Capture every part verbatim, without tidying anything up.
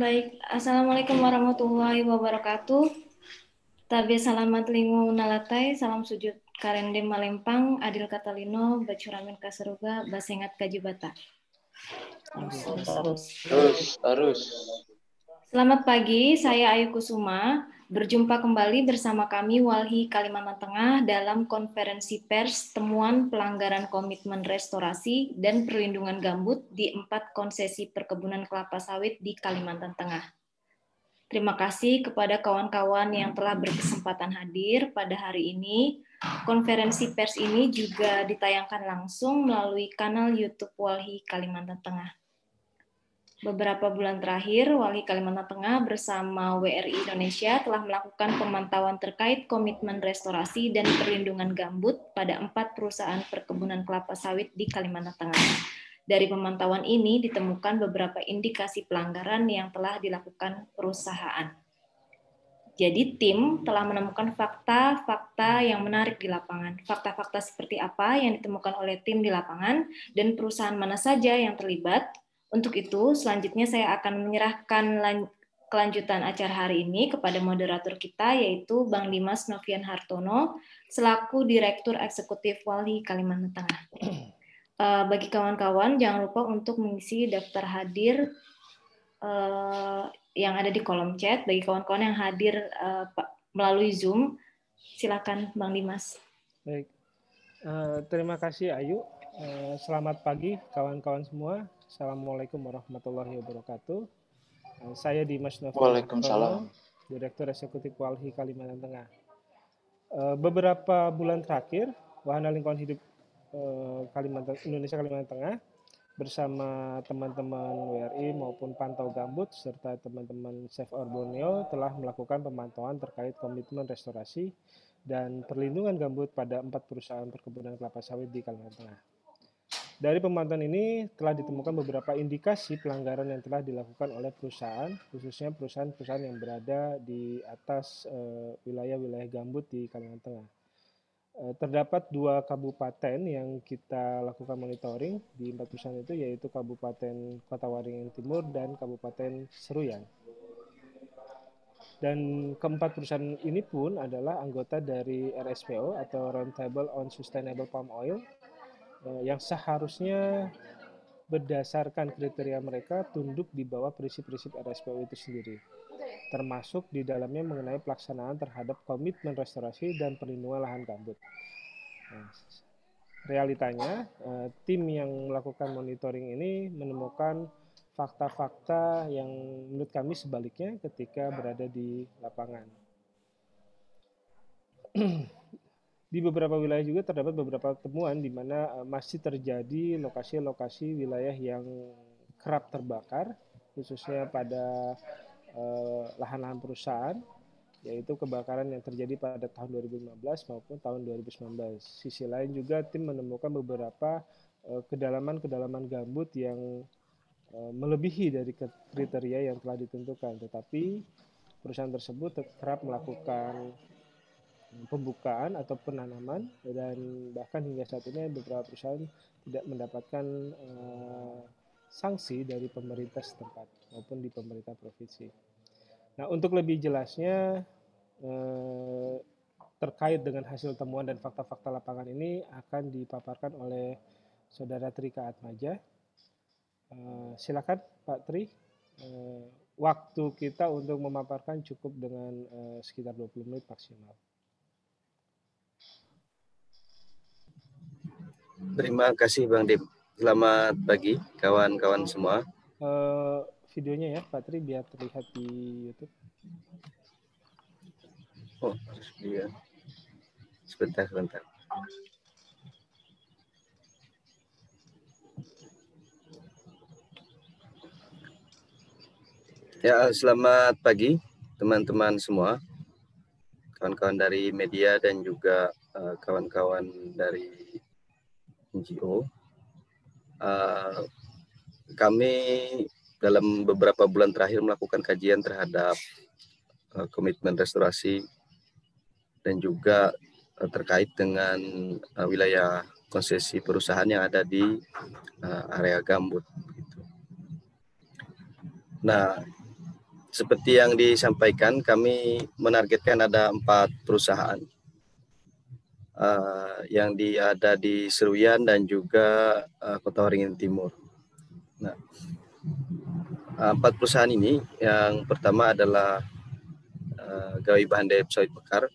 Baik, Assalamualaikum warahmatullahi wabarakatuh. Tabe salamat lingu nalatai, salam sujud karende malempang, adil katalino, bacuramin kaseruga, basengat kajibata. Terus, terus. Selamat pagi, saya Ayu Kusuma. Berjumpa kembali bersama kami Walhi Kalimantan Tengah dalam konferensi pers temuan pelanggaran komitmen restorasi dan perlindungan gambut di empat konsesi perkebunan kelapa sawit di Kalimantan Tengah. Terima kasih kepada kawan-kawan yang telah berkesempatan hadir pada hari ini. Konferensi pers ini juga ditayangkan langsung melalui kanal YouTube Walhi Kalimantan Tengah. Beberapa bulan terakhir, Walhi Kalimantan Tengah bersama W R I Indonesia telah melakukan pemantauan terkait komitmen restorasi dan perlindungan gambut pada empat perusahaan perkebunan kelapa sawit di Kalimantan Tengah. Dari pemantauan ini ditemukan beberapa indikasi pelanggaran yang telah dilakukan perusahaan. Jadi tim telah menemukan fakta-fakta yang menarik di lapangan. Fakta-fakta seperti apa yang ditemukan oleh tim di lapangan dan perusahaan mana saja yang terlibat. Untuk itu, selanjutnya saya akan menyerahkan kelanjutan acara hari ini kepada moderator kita, yaitu Bang Dimas Novian Hartono, selaku Direktur Eksekutif Walhi Kalimantan Tengah. Uh, bagi kawan-kawan, jangan lupa untuk mengisi daftar hadir uh, yang ada di kolom chat. Bagi kawan-kawan yang hadir uh, melalui Zoom, silakan Bang Dimas. Baik, uh, terima kasih Ayu. Uh, selamat pagi kawan-kawan semua. Assalamualaikum warahmatullahi wabarakatuh. Saya Dimas Nafiz, Direktur Eksekutif Walhi Kalimantan Tengah. Beberapa bulan terakhir, Wahana Lingkungan Hidup Kalimantan Indonesia Kalimantan Tengah bersama teman-teman W R I maupun Pantau Gambut serta teman-teman Save Our Borneo telah melakukan pemantauan terkait komitmen restorasi dan perlindungan gambut pada empat perusahaan perkebunan kelapa sawit di Kalimantan Tengah. Dari pemantauan ini telah ditemukan beberapa indikasi pelanggaran yang telah dilakukan oleh perusahaan, khususnya perusahaan-perusahaan yang berada di atas wilayah-wilayah gambut di Kalimantan Tengah. Terdapat dua kabupaten yang kita lakukan monitoring di empat perusahaan itu, yaitu Kabupaten Kotawaringin Timur dan Kabupaten Seruyan. Dan keempat perusahaan ini pun adalah anggota dari R S P O atau Roundtable on Sustainable Palm Oil, yang seharusnya berdasarkan kriteria mereka tunduk di bawah prinsip-prinsip R S P O itu sendiri, termasuk di dalamnya mengenai pelaksanaan terhadap komitmen restorasi dan perlindungan lahan gambut. Nah, realitanya, tim yang melakukan monitoring ini menemukan fakta-fakta yang menurut kami sebaliknya ketika berada di lapangan. Di beberapa wilayah juga terdapat beberapa temuan di mana masih terjadi lokasi-lokasi wilayah yang kerap terbakar, khususnya pada lahan-lahan eh, perusahaan, yaitu kebakaran yang terjadi pada tahun dua ribu lima belas maupun tahun dua ribu sembilan belas. Sisi lain juga tim menemukan beberapa kedalaman-kedalaman eh, gambut yang eh, melebihi dari kriteria yang telah ditentukan, tetapi perusahaan tersebut kerap melakukan pembukaan atau penanaman, dan bahkan hingga saat ini beberapa perusahaan tidak mendapatkan eh, sanksi dari pemerintah setempat maupun di pemerintah provinsi. Nah, untuk lebih jelasnya eh, terkait dengan hasil temuan dan fakta-fakta lapangan ini akan dipaparkan oleh Saudara Trika Atmaja. Eh, silakan Pak Tri. Eh, waktu kita untuk memaparkan cukup dengan eh, sekitar dua puluh menit maksimal. Terima kasih Bang Dip. Selamat pagi kawan-kawan semua. Uh, videonya ya Pak Tri biar terlihat di YouTube. Oh, iya. Sebentar, sebentar. Ya, selamat pagi teman-teman semua. Kawan-kawan dari media dan juga kawan-kawan uh, dari N G O. Uh, kami dalam beberapa bulan terakhir melakukan kajian terhadap uh, komitmen restorasi dan juga uh, terkait dengan uh, wilayah konsesi perusahaan yang ada di uh, area gambut. Nah, Seperti yang disampaikan, kami menargetkan ada empat perusahaan uh, yang di, ada di Seruyan dan juga uh, Kotawaringin Timur. Nah, empat perusahaan ini, yang pertama adalah uh, Gawi Bahandep Sawit Mekar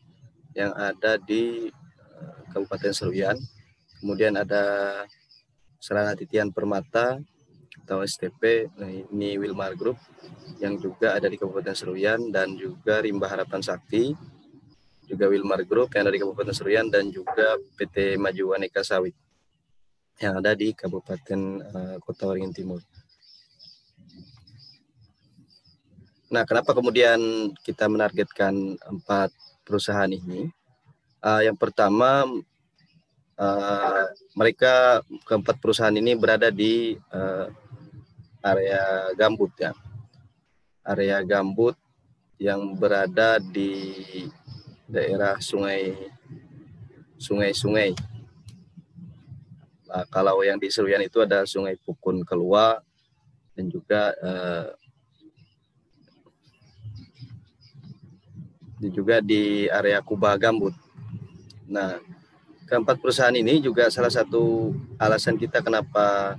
yang ada di uh, Kabupaten Seruyan. Kemudian ada Sarana Titian Permata atau S T P, ini Wilmar Group yang juga ada di Kabupaten Seruyan, dan juga Rimba Harapan Sakti, juga Wilmar Group yang ada di Kabupaten Seruyan, dan juga P T Maju Aneka Sawit yang ada di Kabupaten uh, Kotawaringin Timur. Nah, kenapa kemudian kita menargetkan empat perusahaan ini? Uh, yang pertama, uh, mereka keempat perusahaan ini berada di uh, area gambut, ya. Area gambut yang berada di daerah sungai sungai-sungai. Nah, kalau yang di Seruyan itu ada Sungai Pukun-Kelua dan juga eh, juga di area Kubah Gambut. Nah, keempat perusahaan ini juga salah satu alasan kita kenapa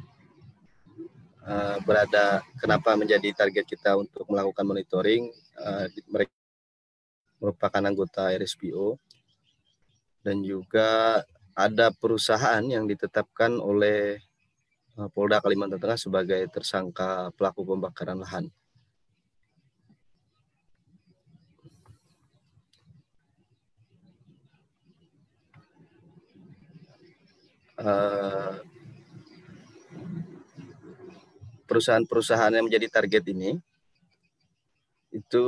Uh, berada, kenapa menjadi target kita untuk melakukan monitoring. Uh, mereka merupakan anggota R S P O dan juga ada perusahaan yang ditetapkan oleh uh, Polda Kalimantan Tengah sebagai tersangka pelaku pembakaran lahan. Uh, Perusahaan-perusahaan yang menjadi target ini itu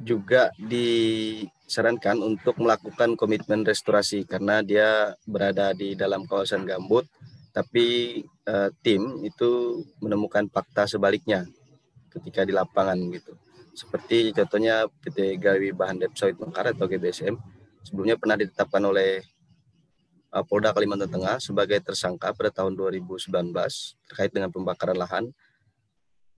juga disarankan untuk melakukan komitmen restorasi karena dia berada di dalam kawasan gambut, tapi eh, tim itu menemukan fakta sebaliknya ketika di lapangan gitu. Seperti contohnya P T Gawi Bahandep Sawit Mekar atau G B S M sebelumnya pernah ditetapkan oleh Polda Kalimantan Tengah sebagai tersangka pada tahun dua ribu sembilan belas terkait dengan pembakaran lahan.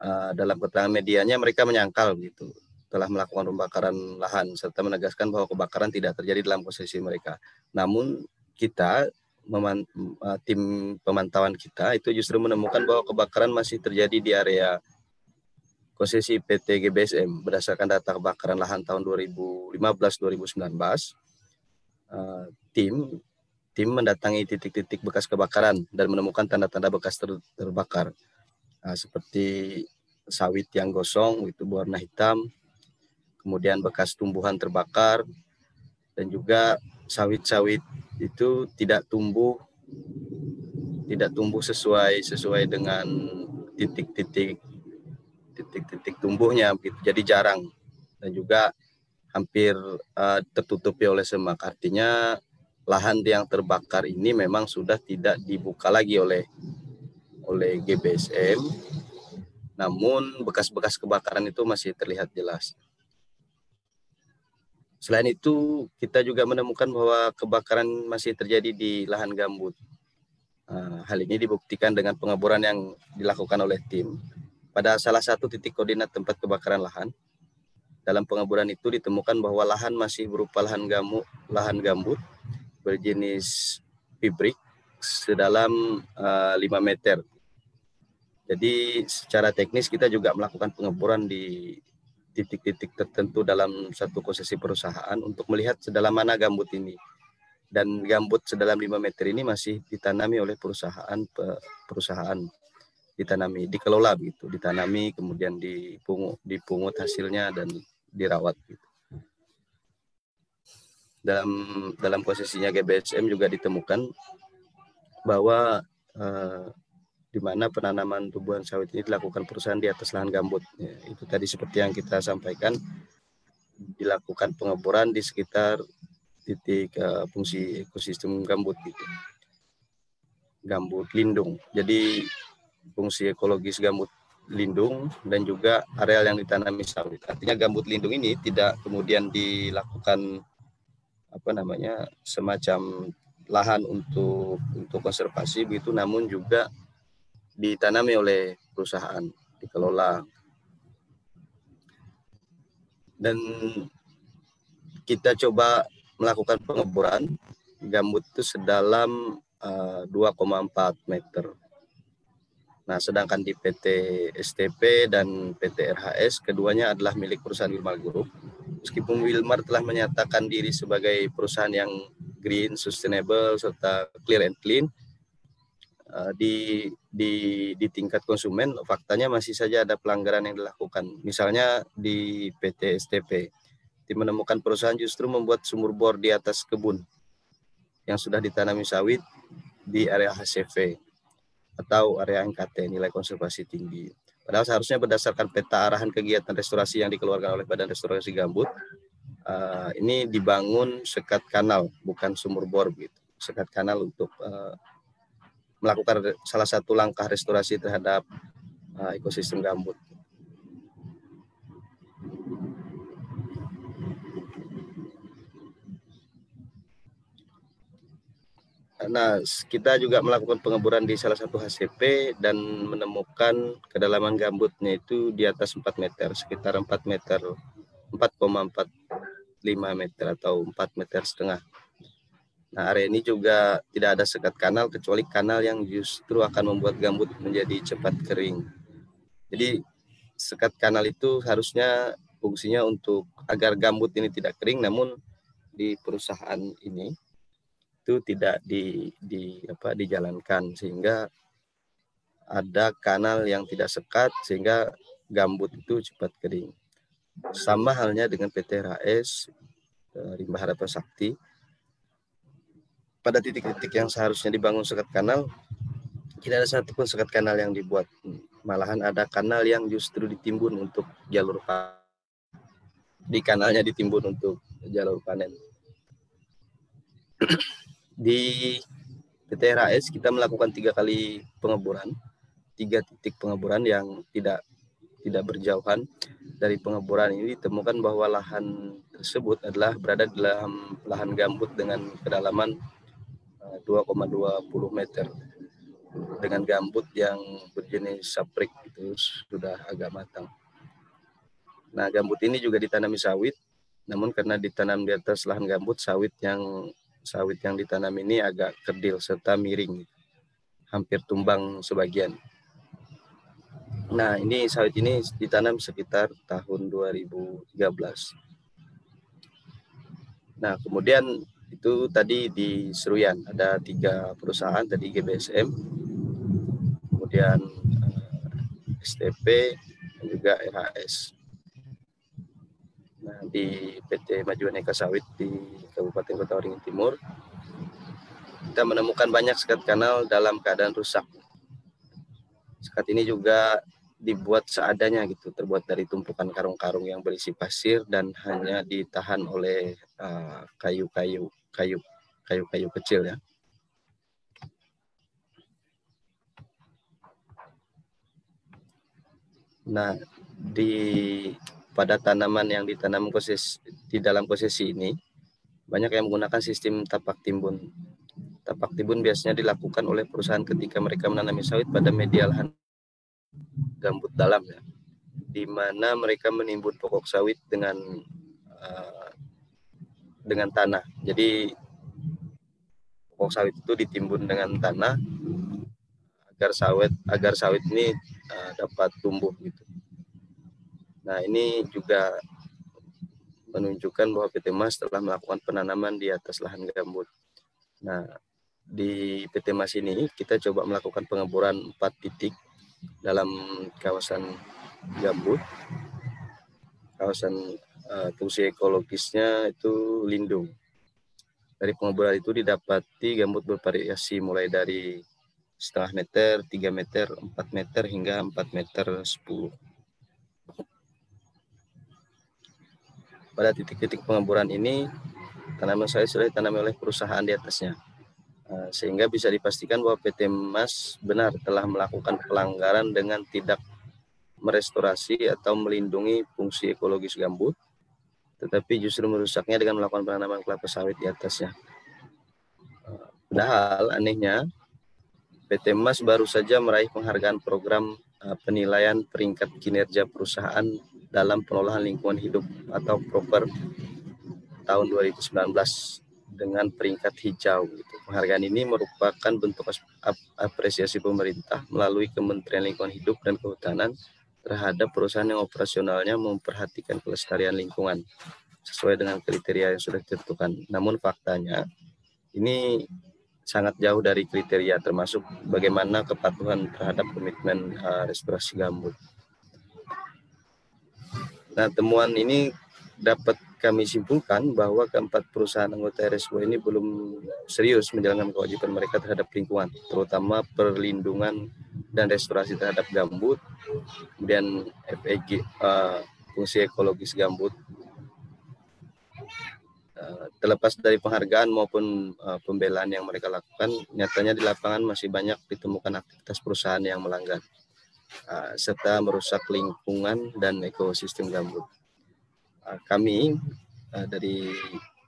Uh, dalam keterangan medianya mereka menyangkal gitu telah melakukan pembakaran lahan serta menegaskan bahwa kebakaran tidak terjadi dalam posisi mereka. Namun kita meman, uh, tim pemantauan kita itu justru menemukan bahwa kebakaran masih terjadi di area konsesi P T G B S M berdasarkan data kebakaran lahan tahun dua ribu lima belas dua ribu sembilan belas. Uh, tim Tim mendatangi titik-titik bekas kebakaran dan menemukan tanda-tanda bekas ter terbakar. Nah, seperti sawit yang gosong, itu berwarna hitam, kemudian bekas tumbuhan terbakar, dan juga sawit-sawit itu tidak tumbuh tidak tumbuh sesuai sesuai dengan titik-titik titik-titik tumbuhnya, jadi jarang dan juga hampir uh, tertutupi oleh semak. Artinya lahan yang terbakar ini memang sudah tidak dibuka lagi oleh oleh G B S M, namun bekas-bekas kebakaran itu masih terlihat jelas. Selain itu, kita juga menemukan bahwa kebakaran masih terjadi di lahan gambut. Hal ini dibuktikan dengan pengeboran yang dilakukan oleh tim pada salah satu titik koordinat tempat kebakaran lahan. Dalam pengeboran itu ditemukan bahwa lahan masih berupa lahan gambut, lahan gambut berjenis pibrik sedalam uh, lima meter. Jadi secara teknis kita juga melakukan pengeboran di titik-titik tertentu dalam satu konsesi perusahaan untuk melihat sedalam mana gambut ini. Dan gambut sedalam lima meter ini masih ditanami oleh perusahaan perusahaan ditanami, dikelola gitu, ditanami kemudian dipungut, dipungut hasilnya dan dirawat gitu. Dalam dalam posisinya G B S M juga ditemukan bahwa eh, di mana penanaman tumbuhan sawit ini dilakukan perusahaan di atas lahan gambut. Ya, itu tadi seperti yang kita sampaikan, dilakukan pengeboran di sekitar titik eh, fungsi ekosistem gambut gitu. Gambut lindung. Jadi fungsi ekologis gambut lindung dan juga areal yang ditanami sawit. Artinya gambut lindung ini tidak kemudian dilakukan apa namanya semacam lahan untuk untuk konservasi begitu, namun juga ditanami oleh perusahaan, dikelola. Dan kita coba melakukan pengeboran gambut itu sedalam uh, dua koma empat meter. Nah, sedangkan di P T S T P dan P T R H S, keduanya adalah milik perusahaan Wilmar Group. Meskipun Wilmar telah menyatakan diri sebagai perusahaan yang green, sustainable, serta clear and clean, di, di, di tingkat konsumen, faktanya masih saja ada pelanggaran yang dilakukan. Misalnya di P T S T P, tim menemukan perusahaan justru membuat sumur bor di atas kebun yang sudah ditanami sawit di area H C V atau area N K T, nilai konservasi tinggi. Padahal seharusnya berdasarkan peta arahan kegiatan restorasi yang dikeluarkan oleh Badan Restorasi Gambut, uh, ini dibangun sekat kanal, bukan sumur bor, gitu. Sekat kanal untuk uh, melakukan salah satu langkah restorasi terhadap uh, ekosistem gambut. Nah, kita juga melakukan pengeboran di salah satu H C P dan menemukan kedalaman gambutnya itu di atas empat meter, sekitar empat meter, empat koma empat lima meter atau empat meter setengah. Nah, area ini juga tidak ada sekat kanal, kecuali kanal yang justru akan membuat gambut menjadi cepat kering. Jadi sekat kanal itu harusnya fungsinya untuk agar gambut ini tidak kering, namun di perusahaan ini itu tidak di, di apa dijalankan, sehingga ada kanal yang tidak sekat sehingga gambut itu cepat kering. Sama halnya dengan P T R H S Rimba Harapan Sakti, pada titik-titik yang seharusnya dibangun sekat kanal, tidak ada satupun sekat kanal yang dibuat, malahan ada kanal yang justru ditimbun untuk jalur panen. Di kanalnya ditimbun untuk jalur panen. Di P T R H S kita melakukan tiga kali pengeboran, tiga titik pengeboran yang tidak tidak berjauhan. Dari pengeboran ini ditemukan bahwa lahan tersebut adalah berada dalam lahan gambut dengan kedalaman dua koma dua puluh meter, dengan gambut yang berjenis saprik itu sudah agak matang. Nah, gambut ini juga ditanami sawit, namun karena ditanam di atas lahan gambut, sawit yang Sawit yang ditanam ini agak kerdil serta miring, hampir tumbang sebagian. Nah, ini sawit ini ditanam sekitar tahun dua ribu tiga belas. Nah, kemudian itu tadi di Seruyan ada tiga perusahaan, tadi G B S M, kemudian S T P, dan juga R H S. Nah, di P T Maju Aneka Sawit di Kabupaten Kotawaringin Timur, kita menemukan banyak sekat kanal dalam keadaan rusak. Sekat ini juga dibuat seadanya, gitu, terbuat dari tumpukan karung-karung yang berisi pasir dan hanya ditahan oleh kayu-kayu, uh, kayu, kayu-kayu kecil, ya. Nah, di pada tanaman yang ditanam koses, di dalam konsesi ini, banyak yang menggunakan sistem tapak timbun. Tapak timbun biasanya dilakukan oleh perusahaan ketika mereka menanami sawit pada media lahan gambut dalam, ya, di mana mereka menimbun pokok sawit dengan uh, dengan tanah. Jadi pokok sawit itu ditimbun dengan tanah agar sawit agar sawit ini uh, dapat tumbuh, gitu. Nah, ini juga menunjukkan bahwa P T M A S telah melakukan penanaman di atas lahan gambut. Nah, di P T M A S ini kita coba melakukan pengeboran empat titik dalam kawasan gambut. Kawasan uh, fungsi ekologisnya itu lindung. Dari pengeboran itu didapati gambut bervariasi mulai dari setengah meter, tiga meter, empat meter, hingga empat meter sepuluh. Pada titik-titik pengeboran ini, tanaman sawit sudah ditanami oleh perusahaan di atasnya. Sehingga bisa dipastikan bahwa P T M A S benar telah melakukan pelanggaran dengan tidak merestorasi atau melindungi fungsi ekologis gambut, tetapi justru merusaknya dengan melakukan penanaman kelapa sawit di atasnya. Padahal anehnya, P T Mas baru saja meraih penghargaan program penilaian peringkat kinerja perusahaan dalam pengelolaan lingkungan hidup atau proper tahun dua ribu sembilan belas dengan peringkat hijau. Penghargaan ini merupakan bentuk apresiasi pemerintah melalui Kementerian Lingkungan Hidup dan Kehutanan terhadap perusahaan yang operasionalnya memperhatikan kelestarian lingkungan sesuai dengan kriteria yang sudah ditentukan. Namun faktanya ini sangat jauh dari kriteria, termasuk bagaimana kepatuhan terhadap komitmen uh, restorasi gambut. Nah, temuan ini dapat kami simpulkan bahwa keempat perusahaan anggota R S W ini belum serius menjalankan kewajiban mereka terhadap lingkungan, terutama perlindungan dan restorasi terhadap gambut, kemudian F E G, uh, fungsi ekologis gambut. Terlepas dari penghargaan maupun uh, pembelaan yang mereka lakukan, nyatanya di lapangan masih banyak ditemukan aktivitas perusahaan yang melanggar uh, serta merusak lingkungan dan ekosistem gambut. Uh, kami uh, dari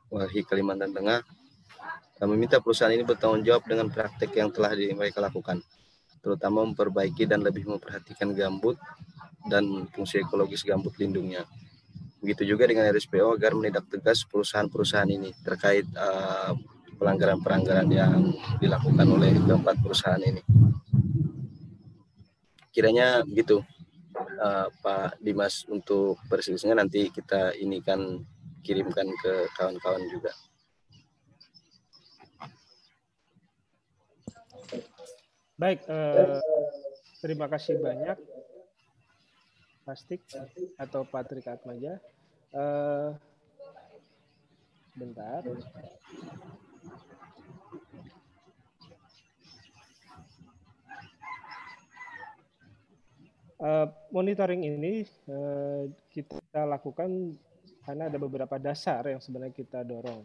Walhi Kalimantan Tengah uh, meminta perusahaan ini bertanggung jawab dengan praktik yang telah mereka lakukan, terutama memperbaiki dan lebih memperhatikan gambut dan fungsi ekologis gambut lindungnya. Begitu juga dengan R S P O agar menindak tegas perusahaan-perusahaan ini terkait uh, pelanggaran-pelanggaran yang dilakukan oleh keempat perusahaan ini. Kiranya begitu, uh, Pak Dimas, untuk perselisihannya nanti kita ini kan kirimkan ke kawan-kawan juga. Baik, uh, terima kasih banyak. Plastik atau Pak Trika Atmaja. Uh, bentar. Uh, monitoring ini uh, kita lakukan karena ada beberapa dasar yang sebenarnya kita dorong.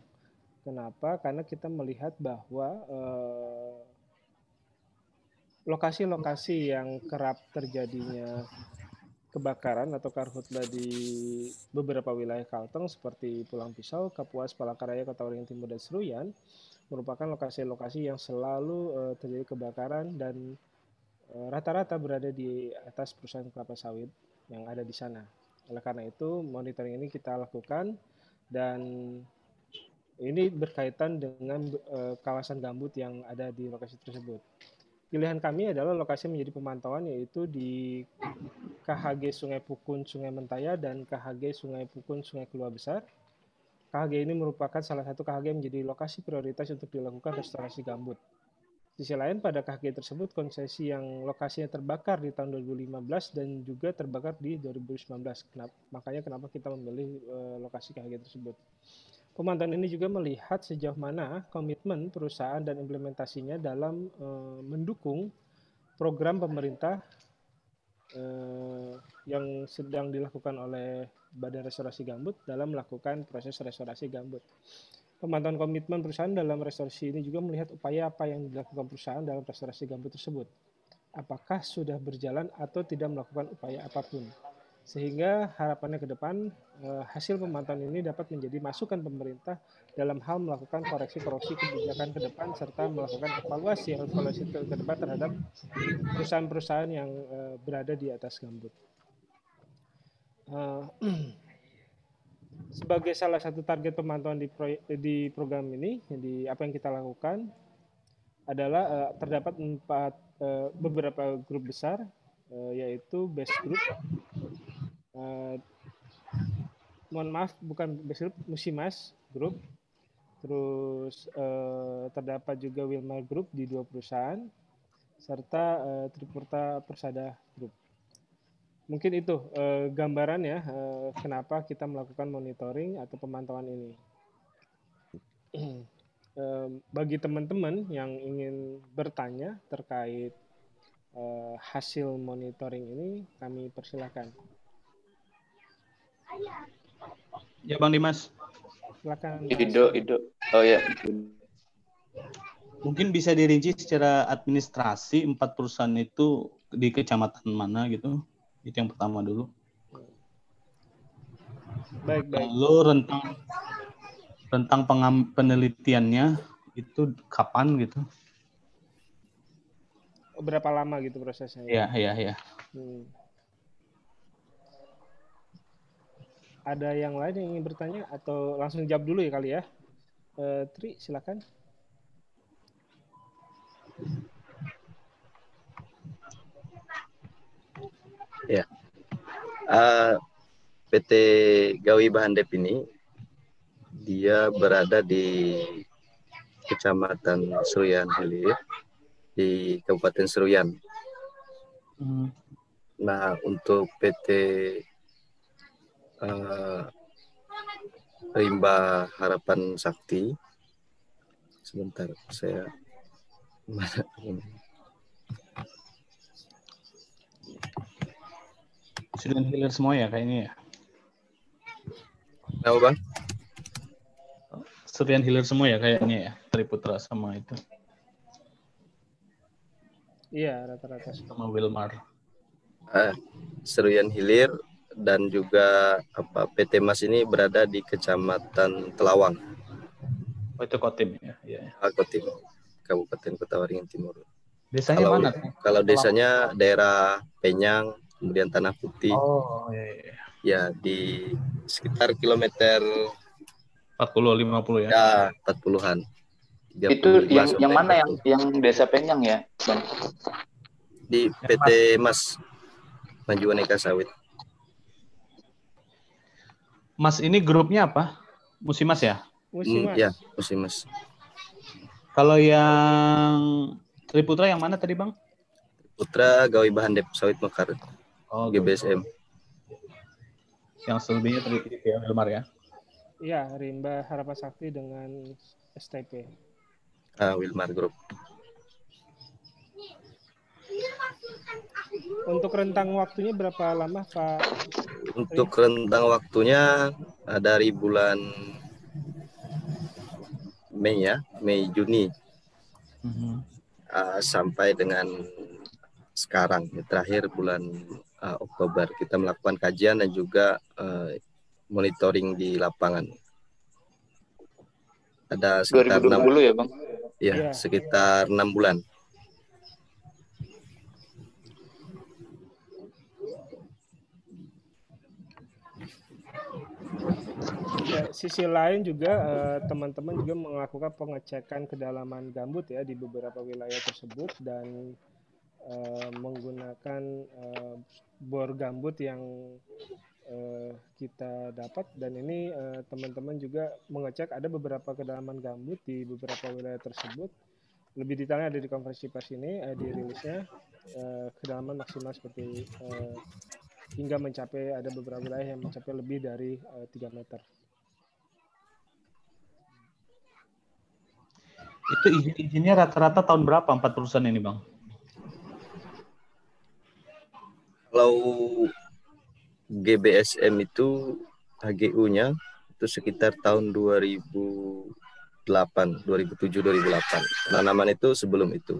Kenapa? Karena kita melihat bahwa uh, lokasi-lokasi yang kerap terjadinya kebakaran atau karhutla di beberapa wilayah Kalteng seperti Pulang Pisau, Kapuas, Palangkaraya, Kotawaringin Timur, dan Seruyan merupakan lokasi-lokasi yang selalu uh, terjadi kebakaran dan rata-rata uh, berada di atas perusahaan kelapa sawit yang ada di sana. Oleh karena itu, monitoring ini kita lakukan dan ini berkaitan dengan uh, kawasan gambut yang ada di lokasi tersebut. Pilihan kami adalah lokasi menjadi pemantauan yaitu di K H G Sungai Pukun-Sungai Mentaya dan K H G Sungai Pukun-Sungai Kalua Besar. K H G ini merupakan salah satu K H G yang menjadi lokasi prioritas untuk dilakukan restorasi gambut. Sisi lain, pada K H G tersebut konsesi yang lokasinya terbakar di tahun dua ribu lima belas dan juga terbakar di dua ribu sembilan belas. Kenapa? Makanya kenapa kita memilih uh, lokasi K H G tersebut. Pemantauan ini juga melihat sejauh mana komitmen perusahaan dan implementasinya dalam e, mendukung program pemerintah e, yang sedang dilakukan oleh Badan Restorasi Gambut dalam melakukan proses restorasi gambut. Pemantauan komitmen perusahaan dalam restorasi ini juga melihat upaya apa yang dilakukan perusahaan dalam restorasi gambut tersebut. Apakah sudah berjalan atau tidak melakukan upaya apapun. Sehingga harapannya ke depan hasil pemantauan ini dapat menjadi masukan pemerintah dalam hal melakukan koreksi-koreksi kebijakan ke depan serta melakukan evaluasi evaluasi ke depan terhadap perusahaan-perusahaan yang berada di atas gambut. Sebagai salah satu target pemantauan di, proyek, di program ini, di apa yang kita lakukan adalah terdapat empat beberapa grup besar, yaitu base group. Uh, mohon maaf, bukan base group, Musimas Group. Terus uh, terdapat juga Wilmar Group di dua perusahaan, serta uh, Tripurta Persada Group. Mungkin itu uh, gambaran ya, uh, kenapa kita melakukan monitoring atau pemantauan ini. Uh, bagi teman-teman yang ingin bertanya terkait uh, hasil monitoring ini, kami persilahkan. Ya Bang Dimas. Silakan. Ido, Ido. Oh ya. Mungkin bisa dirinci secara administrasi empat perusahaan itu di kecamatan mana gitu. Itu yang pertama dulu. Baik, baik. Lalu rentang rentang penelitiannya itu kapan gitu? berapa lama gitu prosesnya? Iya, iya, iya. Ya. Hmm. Ada yang lain yang ingin bertanya atau langsung jawab dulu ya kali ya? E, Tri, silakan. Ya, uh, P T Gawi Bahandep ini dia berada di Kecamatan Seruyan Hilir di Kabupaten Seruyan. Hmm. Nah, untuk P T uh, Rimba Harapan Sakti, sebentar saya mana ini. Sudah clear semua ya kayaknya ya. Tahu bang? Sudah clear semua ya kayaknya ya. Triputra sama itu. Iya rata-rata sama Wilmar. Ah, Seruyan Hilir dan juga apa P T Mas ini berada di Kecamatan Telawang. Oh, itu Kotim ya? Iya. Ah, Kotim, Kabupaten Kotawaringin Timur. Desanya kalau, mana? Kalau desanya daerah Penyang. Kemudian Tanah Putih, oh, iya, iya. Ya di sekitar kilometer empat puluh lima puluh ya, ya empat puluhan. Itu yang, yang mana yang yang desa Penyang ya, Bang? Di P T Mas Maju Aneka Sawit. Mas ini grupnya apa? Musimas ya? Musimas. Hmm, ya, Musimas. Kalau yang Triputra yang mana tadi, Bang? Putra Gawi Bahandep Sawit Mekar. Oh, G B S M. Yang selebihnya terlibat ya, Wilmar ya? Iya, Rimba Harapan Sakti dengan S T P. Ah, Wilmar Group. Untuk rentang waktunya berapa lama, Pak? Untuk rentang waktunya dari bulan Mei ya, Mei Juni mm-hmm. uh, sampai dengan sekarang terakhir bulan uh, Oktober kita melakukan kajian dan juga uh, monitoring di lapangan. Ada sekitar dua ribu dua puluh enam, ya, Bang. Ya, ya, sekitar ya. enam bulan. Ya, sisi lain juga teman-teman eh, juga melakukan pengecekan kedalaman gambut ya di beberapa wilayah tersebut dan Uh, menggunakan uh, bor gambut yang uh, kita dapat dan ini uh, teman-teman juga mengecek ada beberapa kedalaman gambut di beberapa wilayah tersebut. Lebih detailnya ada di konferensi pers ini uh, di rilisnya uh, kedalaman maksimal seperti uh, hingga mencapai ada beberapa wilayah yang mencapai lebih dari uh, tiga meter. Itu izin-izinnya rata-rata tahun berapa empat perusahaan ini, Bang? Kalau G B S M itu H G U-nya itu sekitar tahun dua ribu delapan, dua ribu tujuh, dua ribu delapan. Tanaman itu sebelum itu.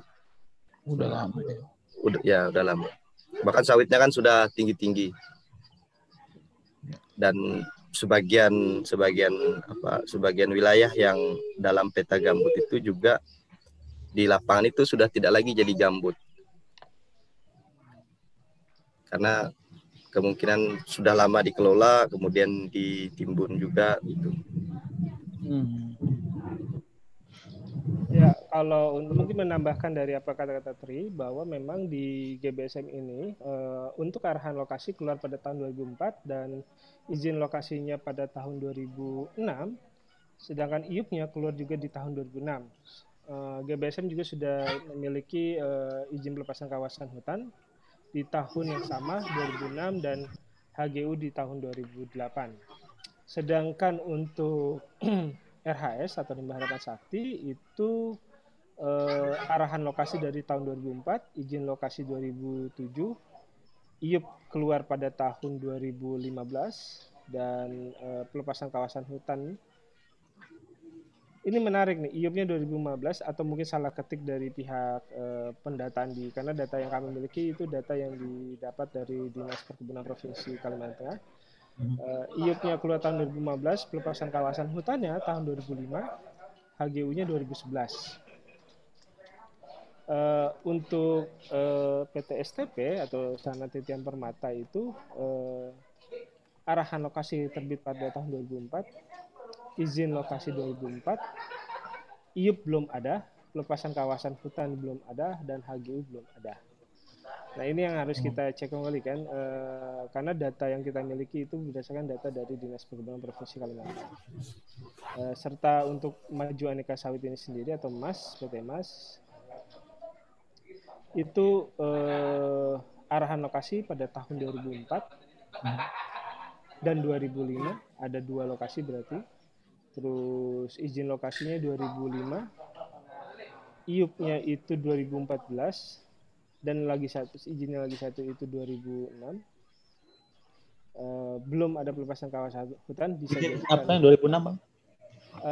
Udah lama ya. Udah ya, udah lama. Bahkan sawitnya kan sudah tinggi-tinggi. Dan sebagian sebagian apa sebagian wilayah yang dalam peta gambut itu juga di lapangan itu sudah tidak lagi jadi gambut. Karena kemungkinan sudah lama dikelola, kemudian ditimbun juga gitu. Hmm. Ya, kalau mungkin menambahkan dari apa kata-kata Tri, bahwa memang di G B S M ini uh, untuk arahan lokasi keluar pada tahun dua ribu empat dan izin lokasinya pada tahun dua ribu enam, sedangkan I U P-nya keluar juga di tahun dua ribu enam. Uh, G B S M juga sudah memiliki uh, izin pelepasan kawasan hutan di tahun yang sama dua ribu enam dan H G U di tahun dua ribu delapan. Sedangkan untuk R H S atau Rimba Harapan Sakti itu eh, arahan lokasi dari tahun dua ribu empat, izin lokasi dua ribu tujuh, I U P keluar pada tahun dua ribu lima belas dan eh, pelepasan kawasan hutan. Ini menarik nih, I U P-nya dua ribu lima belas atau mungkin salah ketik dari pihak eh, pendataan di, karena data yang kami miliki itu data yang didapat dari Dinas Perkebunan Provinsi Kalimantan Tengah. Eh, I U P-nya keluar tahun dua ribu lima belas, pelepasan kawasan hutannya tahun dua ribu lima, H G U-nya dua ribu sebelas. Uh, untuk uh, P T S T P atau Sana Titian Permata itu uh, arahan lokasi terbit pada tahun dua ribu empat, izin lokasi dua ribu empat, I U P belum ada, pelepasan kawasan hutan belum ada, dan H G U belum ada. Nah ini yang harus kita cek kembali kan, uh, karena data yang kita miliki itu berdasarkan data dari Dinas Perkebunan Provinsi Kalimantan. Uh, serta untuk Maju Aneka Sawit ini sendiri atau M A S, P T M A S, itu eh, arahan lokasi pada tahun dua ribu empat dan dua ribu lima, ada dua lokasi berarti. Terus izin lokasinya dua ribu lima, I U P-nya itu dua ribu empat belas, dan lagi satu izinnya lagi satu itu dua ribu enam. Eh, belum ada pelepasan kawasan hutan. Bisa apa yang dua ribu enam, Bang?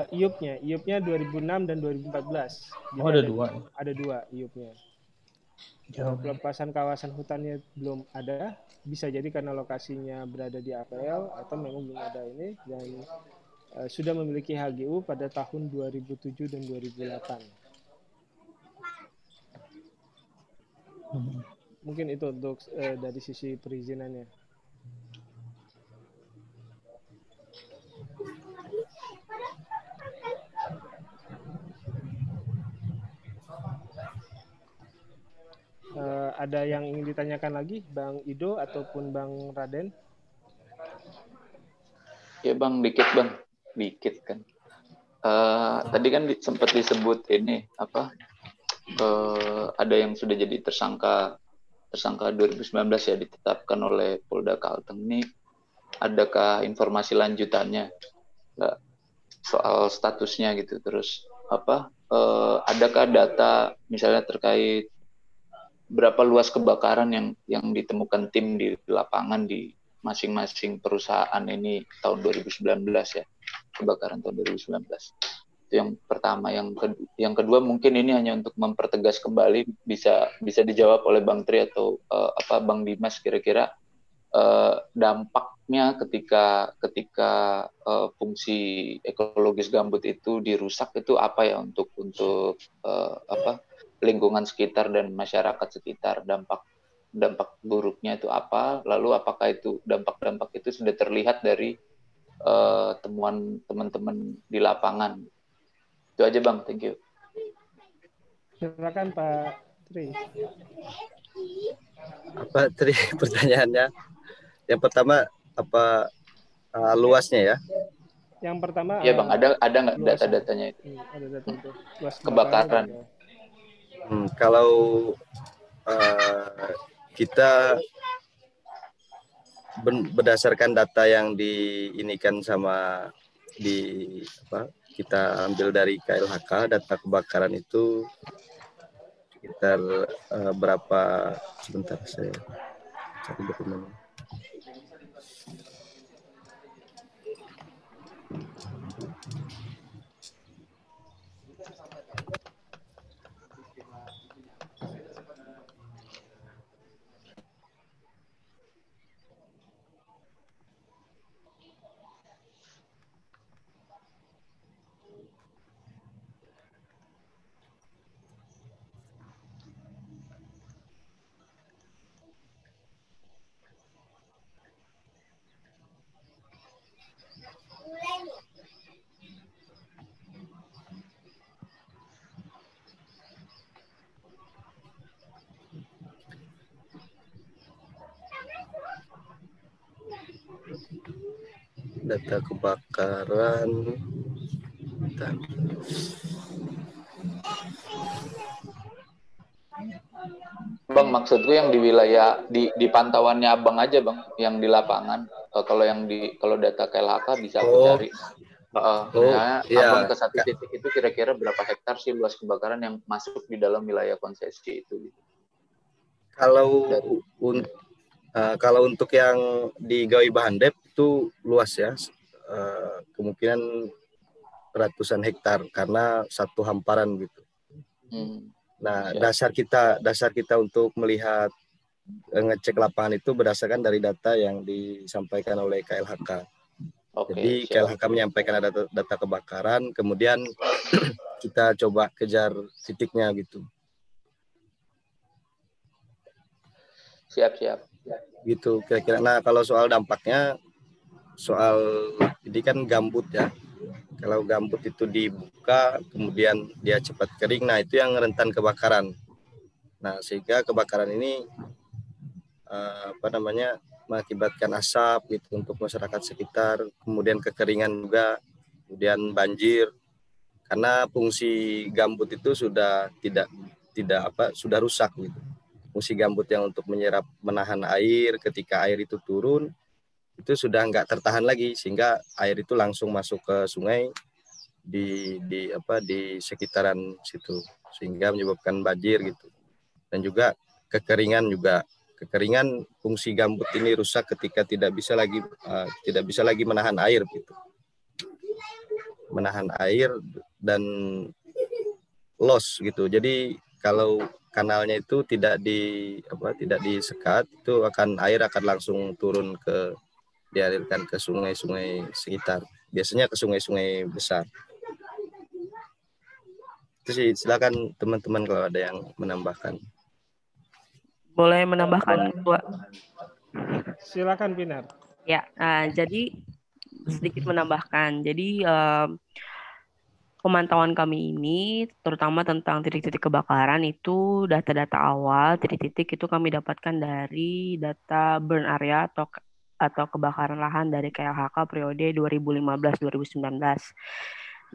Eh, I U P-nya, I U P-nya dua ribu enam dan dua ribu empat belas. Oh, ada, ada dua. Ada dua I U P-nya. Pelepasan kawasan hutannya belum ada, bisa jadi karena lokasinya berada di A P L atau memang belum ada ini, dan e, sudah memiliki H G U pada tahun dua ribu tujuh dan dua ribu delapan. Mungkin itu untuk e, dari sisi perizinannya. Uh, ada yang ingin ditanyakan lagi, Bang Ido ataupun Bang Raden? Ya Bang, dikit Bang, dikit kan. Uh, tadi kan di, sempat disebut ini apa? Uh, ada yang sudah jadi tersangka, tersangka dua ribu sembilan belas ya ditetapkan oleh Polda Kalteng ini. Adakah informasi lanjutannya? Nggak, soal statusnya gitu, terus apa? Uh, adakah data misalnya terkait berapa luas kebakaran yang yang ditemukan tim di lapangan di masing-masing perusahaan ini tahun dua ribu sembilan belas ya, kebakaran tahun dua ribu sembilan belas. Itu yang pertama. Yang kedua, yang kedua mungkin ini hanya untuk mempertegas kembali, bisa bisa dijawab oleh Bang Tri atau uh, apa Bang Dimas kira-kira uh, dampaknya ketika ketika uh, fungsi ekologis gambut itu dirusak itu apa ya untuk untuk uh, apa lingkungan sekitar dan masyarakat sekitar, dampak dampak buruknya itu apa, lalu apakah itu dampak-dampak itu sudah terlihat dari uh, temuan teman-teman di lapangan. Itu aja Bang, thank you. Silakan Pak Tri. Pak Tri, pertanyaannya yang pertama apa uh, luasnya ya? Yang pertama ya Bang, ada ada nggak data-datanya itu? Ada data itu. Luas kebakaran. kebakaran. Hmm, kalau uh, kita berdasarkan data yang diinikan sama di apa kita ambil dari K L H K, data kebakaran itu sekitar uh, berapa, sebentar saya cari dokumen. Data kebakaran dan Bang, maksudku yang di wilayah di, di pantauannya Abang aja Bang, yang di lapangan. Uh, kalau yang di kalau data K L H K bisa aku oh. cari. Uh, oh, misalnya yeah. Abang ke satu titik itu kira-kira berapa hektar sih luas kebakaran yang masuk di dalam wilayah konsesi itu? Kalau Dari, un- Uh, kalau untuk yang di Gawi Bahandep itu luas ya, uh, kemungkinan ratusan hektar karena satu hamparan gitu. Hmm. Nah ya. dasar kita dasar kita untuk melihat ngecek lapangan itu berdasarkan dari data yang disampaikan oleh K L H K. Okay, Jadi ya. K L H K menyampaikan data, data kebakaran, kemudian kita coba kejar titiknya gitu. Siap-siap. Gitu kira-kira. Nah kalau soal dampaknya, soal ini kan gambut ya. Kalau gambut itu dibuka, kemudian dia cepat kering, nah itu yang rentan kebakaran. Nah sehingga kebakaran ini uh, apa namanya mengakibatkan asap gitu untuk masyarakat sekitar, kemudian kekeringan juga, kemudian banjir. Karena fungsi gambut itu sudah tidak tidak apa sudah rusak gitu. Fungsi gambut yang untuk menyerap menahan air ketika air itu turun itu sudah nggak tertahan lagi, sehingga air itu langsung masuk ke sungai di di apa di sekitaran situ, sehingga menyebabkan banjir gitu. Dan juga kekeringan juga kekeringan fungsi gambut ini rusak ketika tidak bisa lagi uh, tidak bisa lagi menahan air gitu, menahan air dan loss gitu. Jadi kalau kanalnya itu tidak di apa tidak disekat, itu akan air akan langsung turun ke dialirkan ke sungai-sungai sekitar, biasanya ke sungai-sungai besar. Itu sih, silakan teman-teman kalau ada yang menambahkan. Boleh menambahkan, Pak? Silakan, Pinar. Ya, nah, jadi sedikit menambahkan. Jadi um, pemantauan kami ini, terutama tentang titik-titik kebakaran, itu data-data awal titik-titik itu kami dapatkan dari data burn area atau atau kebakaran lahan dari K L H K periode dua ribu lima belas sampai dua ribu sembilan belas.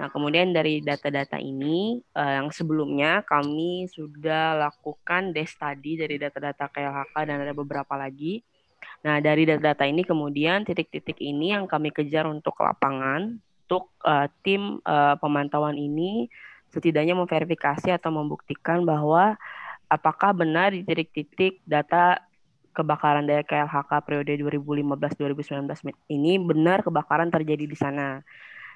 Nah, kemudian dari data-data ini eh, yang sebelumnya kami sudah lakukan desk study dari data-data K L H K dan ada beberapa lagi. Nah, dari data-data ini kemudian titik-titik ini yang kami kejar untuk lapangan, untuk eh, tim eh, pemantauan ini setidaknya memverifikasi atau membuktikan bahwa apakah benar di titik-titik data kebakaran dari K L H K periode dua ribu lima belas sampai dua ribu sembilan belas ini benar kebakaran terjadi di sana.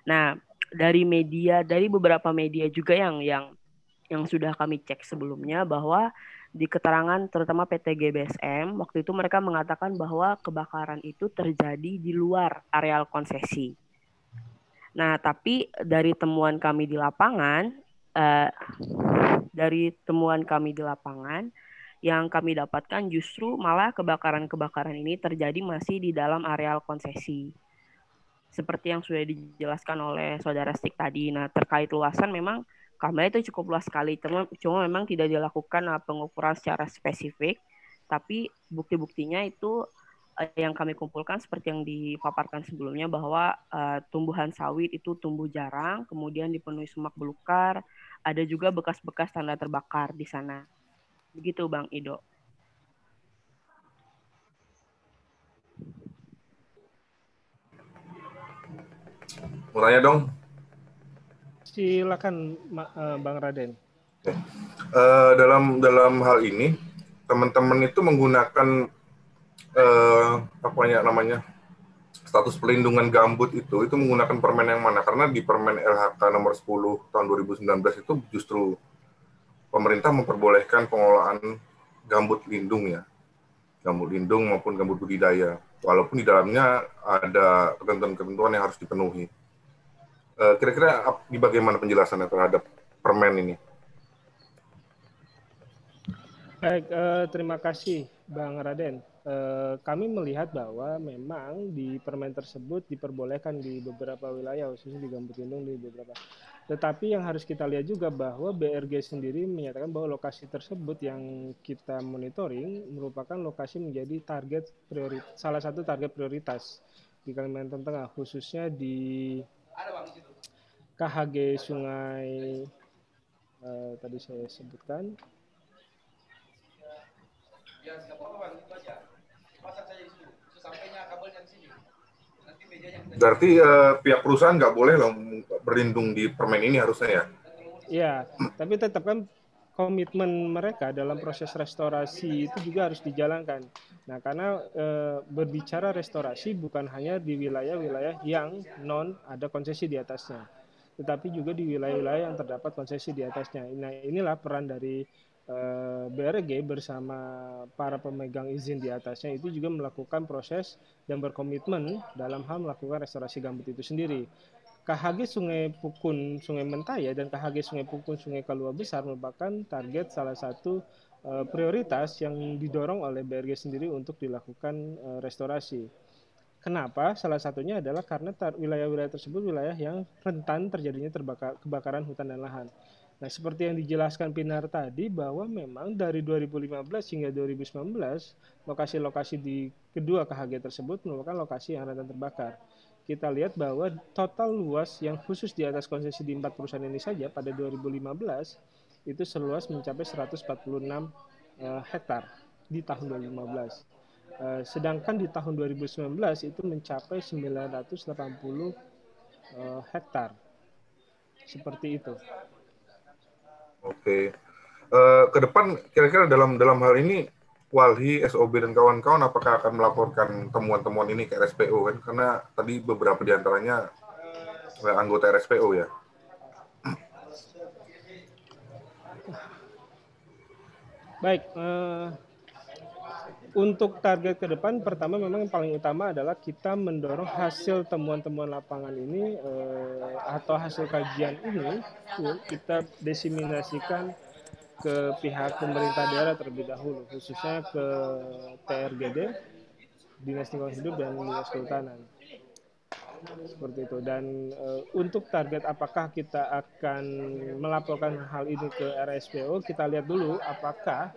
Nah, dari media, dari beberapa media juga yang yang yang sudah kami cek sebelumnya, bahwa di keterangan terutama P T G B S M waktu itu mereka mengatakan bahwa kebakaran itu terjadi di luar areal konsesi. Nah, tapi dari temuan kami di lapangan, eh, dari temuan kami di lapangan yang kami dapatkan justru malah kebakaran-kebakaran ini terjadi masih di dalam areal konsesi. Seperti yang sudah dijelaskan oleh Saudara Stik tadi. Nah, terkait luasan memang kami itu cukup luas sekali. Cuma, cuma memang tidak dilakukan pengukuran secara spesifik. Tapi bukti-buktinya itu yang kami kumpulkan seperti yang dipaparkan sebelumnya, bahwa uh, tumbuhan sawit itu tumbuh jarang, kemudian dipenuhi semak belukar, ada juga bekas-bekas tanda terbakar di sana. Begitu, Bang Ido. Mau tanya dong? Silakan, Bang Raden. Uh, dalam dalam hal ini, teman-teman itu menggunakan uh, apa namanya status pelindungan gambut itu itu menggunakan permen yang mana? Karena di permen L H K nomor sepuluh tahun dua ribu sembilan belas itu justru pemerintah memperbolehkan pengelolaan gambut lindung ya, gambut lindung maupun gambut budidaya, walaupun di dalamnya ada ketentuan-ketentuan yang harus dipenuhi. Kira-kira di bagaimana penjelasannya terhadap permen ini? Baik, eh, terima kasih Bang Raden. Eh, kami melihat bahwa memang di permen tersebut diperbolehkan di beberapa wilayah, khususnya di gambut lindung di beberapa. Tetapi yang harus kita lihat juga bahwa B R G sendiri menyatakan bahwa lokasi tersebut yang kita monitoring merupakan lokasi menjadi target prioritas, salah satu target prioritas di Kalimantan Tengah, khususnya di K H G Sungai eh, tadi saya sebutkan. Berarti eh, pihak perusahaan nggak boleh loh berlindung di permen ini harusnya ya? Iya, tapi tetap kan komitmen mereka dalam proses restorasi itu juga harus dijalankan. Nah, karena eh, berbicara restorasi bukan hanya di wilayah-wilayah yang non ada konsesi di atasnya, tetapi juga di wilayah-wilayah yang terdapat konsesi di atasnya. Nah, inilah peran dari eh, B R G bersama para pemegang izin di atasnya itu juga melakukan proses dan berkomitmen dalam hal melakukan restorasi gambut itu sendiri. K H G Sungai Pukun-Sungai Mentaya dan K H G Sungai Pukun-Sungai Kalua Besar merupakan target salah satu uh, prioritas yang didorong oleh B R G sendiri untuk dilakukan uh, restorasi. Kenapa? Salah satunya adalah karena wilayah-wilayah tersebut wilayah yang rentan terjadinya terbakar, kebakaran hutan dan lahan. Nah, seperti yang dijelaskan Pinar tadi, bahwa memang dari dua ribu lima belas hingga dua ribu sembilan belas, lokasi-lokasi di kedua K H G tersebut merupakan lokasi yang rentan terbakar. Kita lihat bahwa total luas yang khusus di atas konsesi di empat perusahaan ini saja pada dua ribu lima belas itu seluas mencapai seratus empat puluh enam eh, hektar di tahun dua ribu lima belas. Eh, sedangkan di tahun dua ribu sembilan belas itu mencapai sembilan ratus delapan puluh eh, hektar. Seperti itu. Oke, uh, ke depan kira-kira dalam dalam hal ini Walhi, S O B dan kawan-kawan apakah akan melaporkan temuan-temuan ini ke R S P O kan? Karena tadi beberapa diantaranya anggota R S P O ya. Baik, uh, untuk target ke depan pertama memang yang paling utama adalah kita mendorong hasil temuan-temuan lapangan ini eh, atau hasil kajian ini kita diseminasikan ke pihak pemerintah daerah terlebih dahulu, khususnya ke T R G D, Dinas Lingkungan Hidup dan Dinas Kehutanan. Seperti itu. Dan e, untuk target apakah kita akan melaporkan hal ini ke R S P O, kita lihat dulu apakah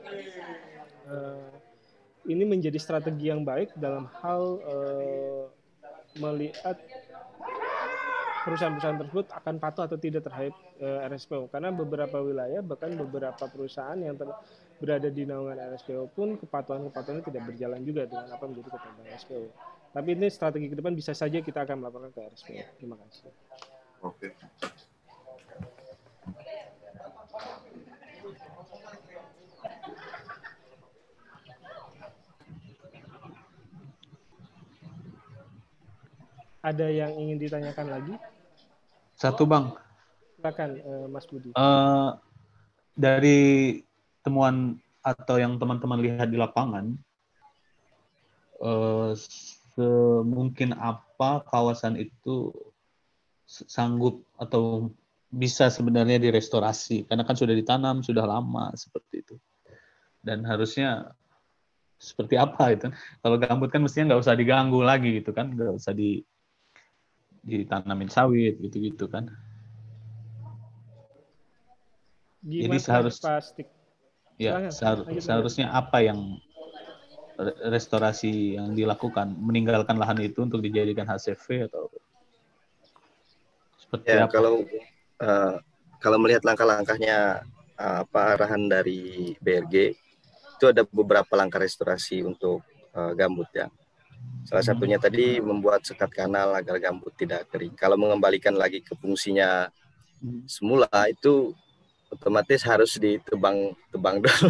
e, ini menjadi strategi yang baik dalam hal eh, melihat perusahaan-perusahaan tersebut akan patuh atau tidak terhadap eh, R S P O. Karena beberapa wilayah, bahkan beberapa perusahaan yang ter berada di naungan R S P O pun kepatuhan-kepatuhannya tidak berjalan juga dengan apa menjadi ketentuan R S P O. Tapi ini strategi ke depan bisa saja kita akan melaporkan ke R S P O. Terima kasih. Oke. Ada yang ingin ditanyakan lagi? Satu bang. Silakan uh, Mas Budi. Uh, dari temuan atau yang teman-teman lihat di lapangan, uh, mungkin apa kawasan itu sanggup atau bisa sebenarnya direstorasi? Karena kan sudah ditanam, sudah lama seperti itu. Dan harusnya seperti apa itu? Kalau gambut kan mestinya nggak usah diganggu lagi gitu kan, nggak usah di ditanamin sawit gitu-gitu kan. Gimana jadi seharus, plastik? Ya, sehar, seharusnya apa yang restorasi yang dilakukan, meninggalkan lahan itu untuk dijadikan H C V atau seperti ya, apa? Kalau uh, kalau melihat langkah-langkahnya uh, apa arahan dari B R G itu ada beberapa langkah restorasi untuk uh, gambut ya. Salah satunya tadi membuat sekat kanal agar gambut tidak kering. Kalau mengembalikan lagi ke fungsinya semula itu otomatis harus ditebang tebang dulu,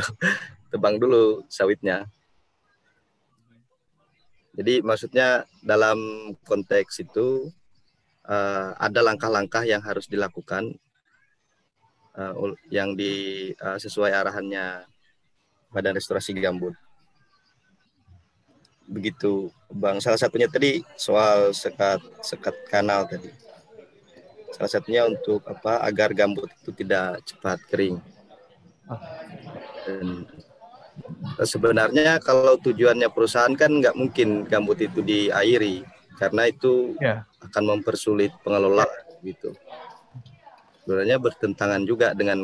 tebang dulu sawitnya. Jadi maksudnya dalam konteks itu uh, ada langkah-langkah yang harus dilakukan uh, yang di uh, sesuai arahannya Badan Restorasi Gambut. Begitu Bang, salah satunya tadi soal sekat sekat kanal tadi, salah satunya untuk apa agar gambut itu tidak cepat kering. Dan sebenarnya kalau tujuannya perusahaan kan nggak mungkin gambut itu diairi karena itu yeah. akan mempersulit pengelolaan gitu. Sebenarnya bertentangan juga dengan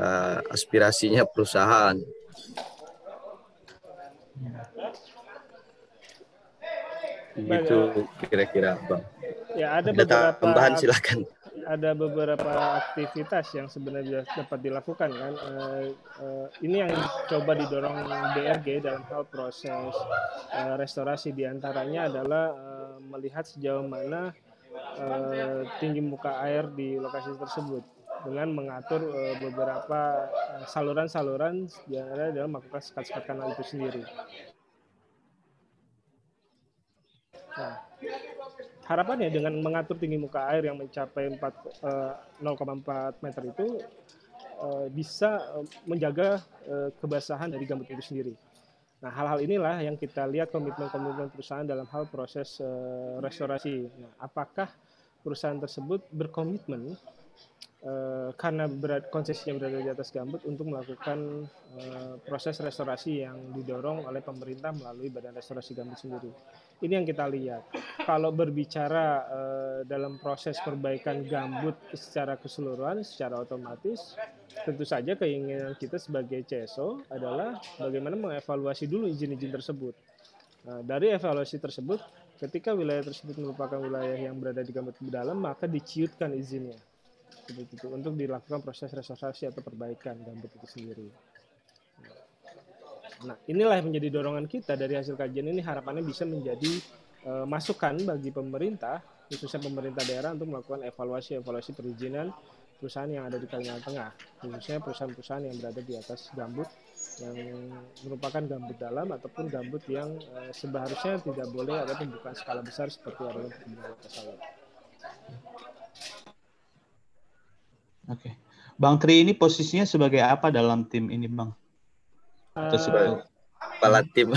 uh, aspirasinya perusahaan. Itu kira-kira Bang. Ya, ada, ada beberapa tambahan, silakan. Ada beberapa aktivitas yang sebenarnya dapat dilakukan kan. Eh, eh, ini yang coba didorong B R G dalam hal proses eh, restorasi, diantaranya adalah eh, melihat sejauh mana eh, tinggi muka air di lokasi tersebut dengan mengatur eh, beberapa saluran-saluran diantaranya dalam melakukan sekat-sekat kanal itu sendiri. Nah, harapannya dengan mengatur tinggi muka air yang mencapai nol koma empat meter itu bisa menjaga kebasahan dari gambut itu sendiri. Nah, hal-hal inilah yang kita lihat komitmen-komitmen perusahaan dalam hal proses restorasi. Nah, apakah perusahaan tersebut berkomitmen eh, karena berat, konsesinya berada di atas gambut untuk melakukan eh, proses restorasi yang didorong oleh pemerintah melalui Badan Restorasi Gambut sendiri. Ini yang kita lihat. Kalau berbicara eh, dalam proses perbaikan gambut secara keseluruhan, secara otomatis, tentu saja keinginan kita sebagai C S O adalah bagaimana mengevaluasi dulu izin-izin tersebut. Nah, dari evaluasi tersebut, ketika wilayah tersebut merupakan wilayah yang berada di gambut dalam, maka diciutkan izinnya, begitu, untuk dilakukan proses restorasi atau perbaikan gambut itu sendiri. Nah, inilah yang menjadi dorongan kita dari hasil kajian ini, harapannya bisa menjadi e, masukan bagi pemerintah, khususnya pemerintah daerah, untuk melakukan evaluasi-evaluasi perizinan perusahaan yang ada di Kalimantan Tengah, khususnya perusahaan-perusahaan yang berada di atas gambut, yang merupakan gambut dalam ataupun gambut yang eh, seharusnya tidak boleh ada pembukaan skala besar seperti area perkebunan sawit. Oke, Bang Tri ini posisinya sebagai apa dalam tim ini, Bang? Atau sebagai uh, kepala tim?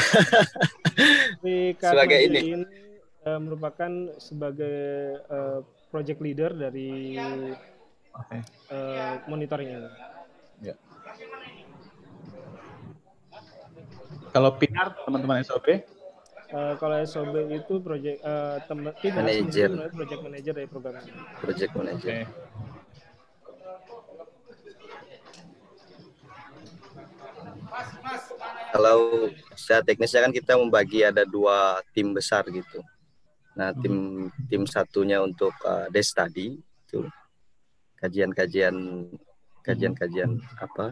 Sebagai ini, ini uh, merupakan sebagai uh, project leader dari okay. uh, monitoring ini. Ya. Kalau Pinar, teman-teman S O B? Uh, kalau S O B itu project uh, teman-teman manager, project manager dari program ini. Project manager. Okay. Kalau secara teknisnya kan kita membagi ada dua tim besar gitu. Nah, tim hmm. tim satunya untuk uh, desk study itu kajian-kajian kajian-kajian apa?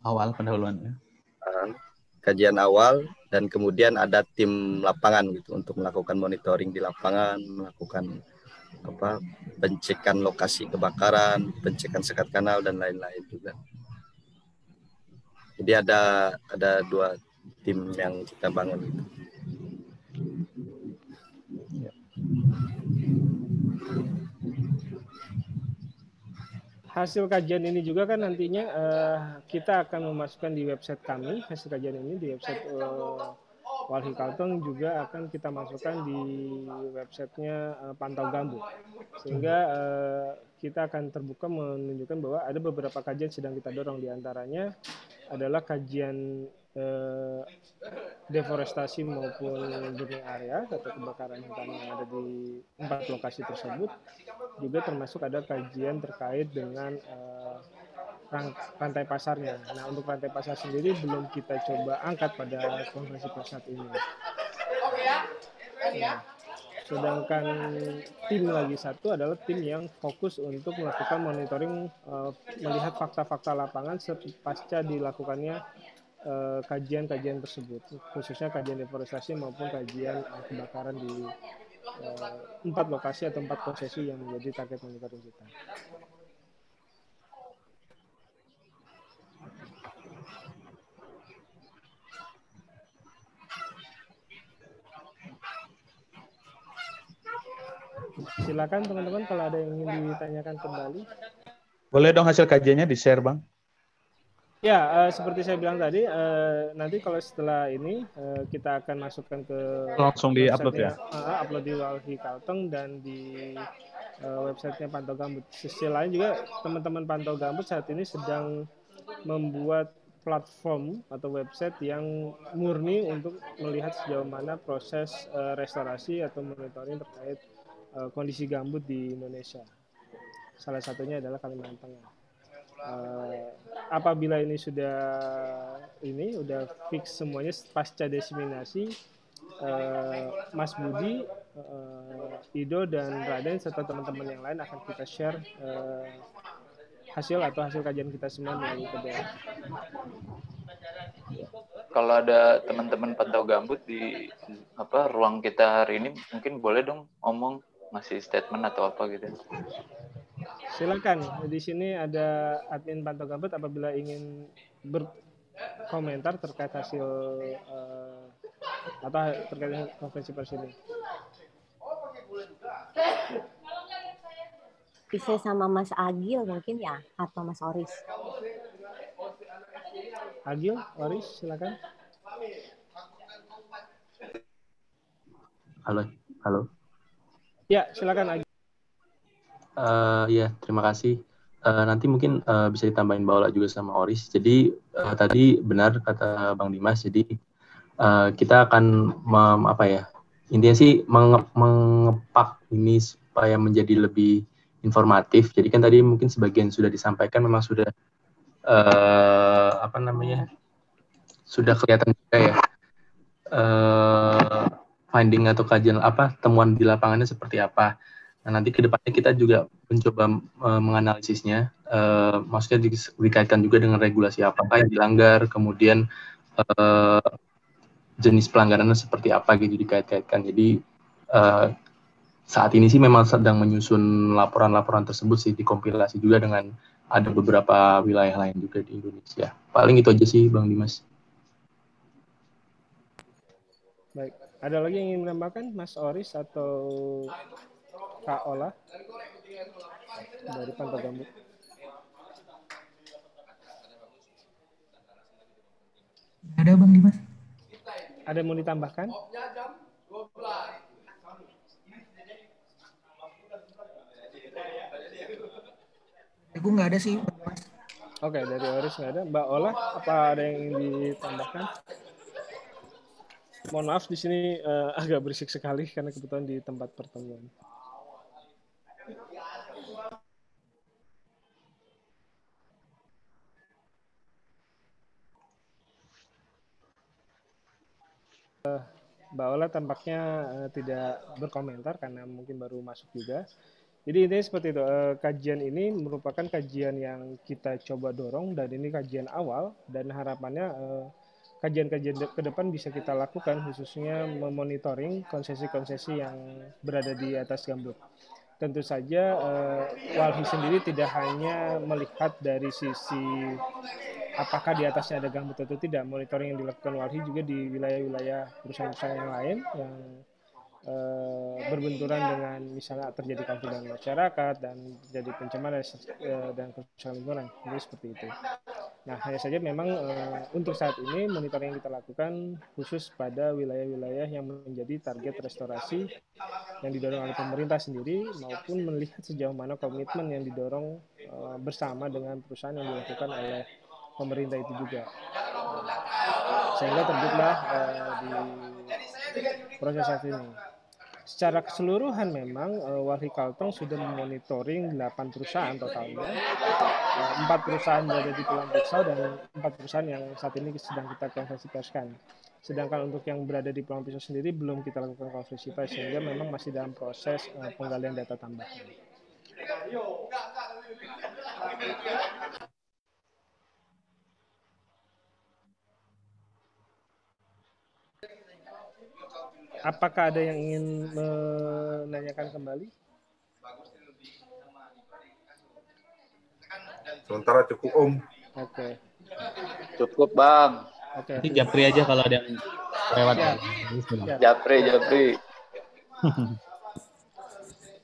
Awal pendahuluannya. Uh, kajian awal, dan kemudian ada tim lapangan gitu untuk melakukan monitoring di lapangan, melakukan apa pengecekan lokasi kebakaran, pengecekan sekat kanal dan lain-lain juga. Jadi ada ada dua tim yang kita bangun gitu. Hasil kajian ini juga kan nantinya uh, kita akan memasukkan di website kami, hasil kajian ini di website uh, Walhi Kalteng juga akan kita masukkan di websitenya uh, Pantau Gambut, sehingga uh, kita akan terbuka menunjukkan bahwa ada beberapa kajian sedang kita dorong, diantaranya adalah kajian uh, deforestasi maupun burning area atau kebakaran hutan yang ada di empat lokasi tersebut. Juga termasuk ada kajian terkait dengan uh, rantai pasarnya. Nah, untuk rantai pasar sendiri belum kita coba angkat pada konferensi pers saat ini. Nah, sedangkan tim lagi satu adalah tim yang fokus untuk melakukan monitoring, uh, melihat fakta-fakta lapangan pasca dilakukannya uh, kajian-kajian tersebut, khususnya kajian deforestasi maupun kajian uh, kebakaran di empat lokasi atau empat konsesi yang menjadi target monitoring kita. Silakan teman-teman kalau ada yang ingin ditanyakan kembali. Boleh dong hasil kajiannya di-share, Bang? Ya, uh, seperti saya bilang tadi, uh, nanti kalau setelah ini uh, kita akan masukkan ke langsung di upload ya. Uh, upload di Walhi Kalteng dan di uh, websitenya Pantau Gambut. Sisi lain juga teman-teman Pantau Gambut saat ini sedang membuat platform atau website yang murni untuk melihat sejauh mana proses uh, restorasi atau monitoring terkait uh, kondisi gambut di Indonesia. Salah satunya adalah Kalimantan Tengah. Uh, apabila ini sudah ini udah fix semuanya pasca diseminasi, uh, Mas Budi, uh, Ido dan Raden serta teman-teman yang lain akan kita share uh, hasil atau hasil kajian kita semua melalui P D F. Kalau ada teman-teman Pantau Gambut di apa ruang kita hari ini, mungkin boleh dong omong masih statement atau apa gitu. Silakan, di sini ada admin Pantau Gambut apabila ingin berkomentar terkait hasil uh, atau terkait konferensi pers ini. Bisa sama Mas Agil mungkin ya, atau Mas Oris. Agil, Oris, silakan. Halo, halo. Ya, silakan Agil. Uh, ya, terima kasih. Uh, nanti mungkin uh, bisa ditambahin Baola juga sama Oris. Jadi uh, tadi benar kata Bang Dimas. Jadi uh, kita akan mem, apa ya intinya sih menge mengepak ini supaya menjadi lebih informatif. Jadi kan tadi mungkin sebagian sudah disampaikan, memang sudah uh, apa namanya sudah kelihatan juga ya uh, finding atau kajian apa temuan di lapangannya seperti apa. Nah, nanti ke depannya kita juga mencoba uh, menganalisisnya, uh, maksudnya di, dikaitkan juga dengan regulasi apakah yang dilanggar, kemudian uh, jenis pelanggarannya seperti apa gitu dikait-kaitkan. Jadi uh, saat ini sih memang sedang menyusun laporan-laporan tersebut sih, dikompilasi juga dengan ada beberapa wilayah lain juga di Indonesia. Paling itu aja sih Bang Dimas. Baik, ada lagi yang ingin menambahkan Mas Oris atau Kak Ola dari Pantau Gambut? Ada Bang Dimas? Ada yang mau ditambahkan? Aku nggak ada sih, Mas. Oke, okay, dari Oris nggak ada. Mbak Ola, apa ada yang ingin ditambahkan? Mohon maaf di sini uh, agak berisik sekali karena kebetulan di tempat pertemuan. Uh, Mbak Ola tampaknya uh, tidak berkomentar karena mungkin baru masuk juga. Jadi intinya seperti itu, uh, kajian ini merupakan kajian yang kita coba dorong dan ini kajian awal dan harapannya uh, kajian-kajian ke depan bisa kita lakukan, khususnya memonitoring konsesi-konsesi yang berada di atas gambut. Tentu saja eh, Walhi sendiri tidak hanya melihat dari sisi apakah di atasnya ada gambut atau tidak. Monitoring yang dilakukan Walhi juga di wilayah-wilayah perusahaan-perusahaan yang lain yang eh, berbenturan dengan misalnya terjadi konflik dengan masyarakat dan terjadi pencemaran eh, dan kerusakan lingkungan. Jadi seperti itu. Nah, hanya saja memang e, untuk saat ini monitoring yang kita lakukan khusus pada wilayah-wilayah yang menjadi target restorasi yang didorong oleh pemerintah sendiri maupun melihat sejauh mana komitmen yang didorong e, bersama dengan perusahaan yang dilakukan oleh pemerintah itu juga. Sehingga terbitlah e, di proses saat ini. Secara keseluruhan memang Walhi Kalteng sudah memonitoring delapan perusahaan totalnya, empat perusahaan berada di Pulang Pisau dan empat perusahaan yang saat ini sedang kita konferensi perskan. Sedangkan untuk yang berada di Pulang Pisau sendiri belum kita lakukan konferensi pers sehingga memang masih dalam proses penggalian data tambahan. Apakah ada yang ingin menanyakan kembali? Sementara cukup, Om. Oke. Okay. Cukup, Bang. Oke. Okay. Ini Japri aja kalau ada yang lewat. Ya. Ya. Japri, Japri.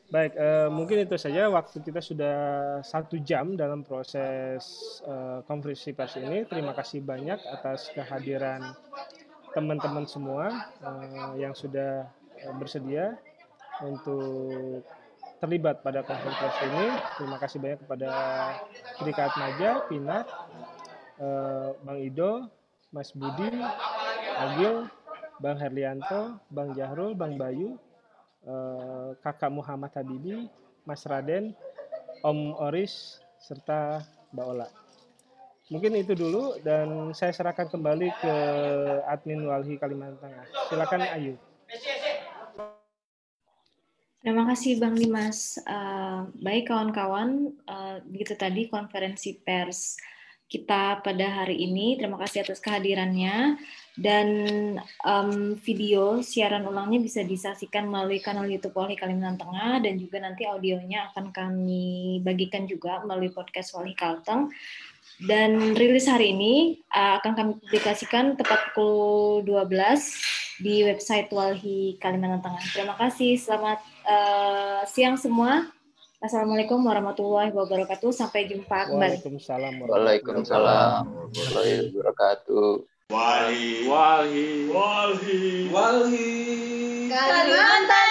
Baik, eh, mungkin itu saja. Waktu kita sudah satu jam dalam proses eh, konferensi pers ini. Terima kasih banyak atas kehadiran teman-teman semua uh, yang sudah uh, bersedia untuk terlibat pada konferensi ini. Terima kasih banyak kepada Trika Atmaja, Pinar, uh, Bang Ido, Mas Budi, Agil, Bang Herlianto, Bang Jahrul, Bang Bayu, uh, Kakak Muhammad Habibi, Mas Raden, Om Oris, serta Mbak Ola. Mungkin itu dulu dan saya serahkan kembali ke admin Walhi Kalimantan Tengah. Silakan Ayu. Terima kasih Bang Dimas. Uh, baik kawan-kawan, uh, begitu tadi konferensi pers kita pada hari ini. Terima kasih atas kehadirannya. Dan um, video siaran ulangnya bisa disaksikan melalui kanal YouTube Walhi Kalimantan Tengah dan juga nanti audionya akan kami bagikan juga melalui podcast Walhi Kalteng. Dan rilis hari ini uh, akan kami publikasikan tepat pukul dua belas di website Walhi Kalimantan Tengah. Terima kasih, selamat uh, siang semua. Assalamualaikum warahmatullahi wabarakatuh. Sampai jumpa kembali. Waalaikumsalam warahmatullahi wabarakatuh. Walhi, Walhi, Walhi, Walhi Kalimantan.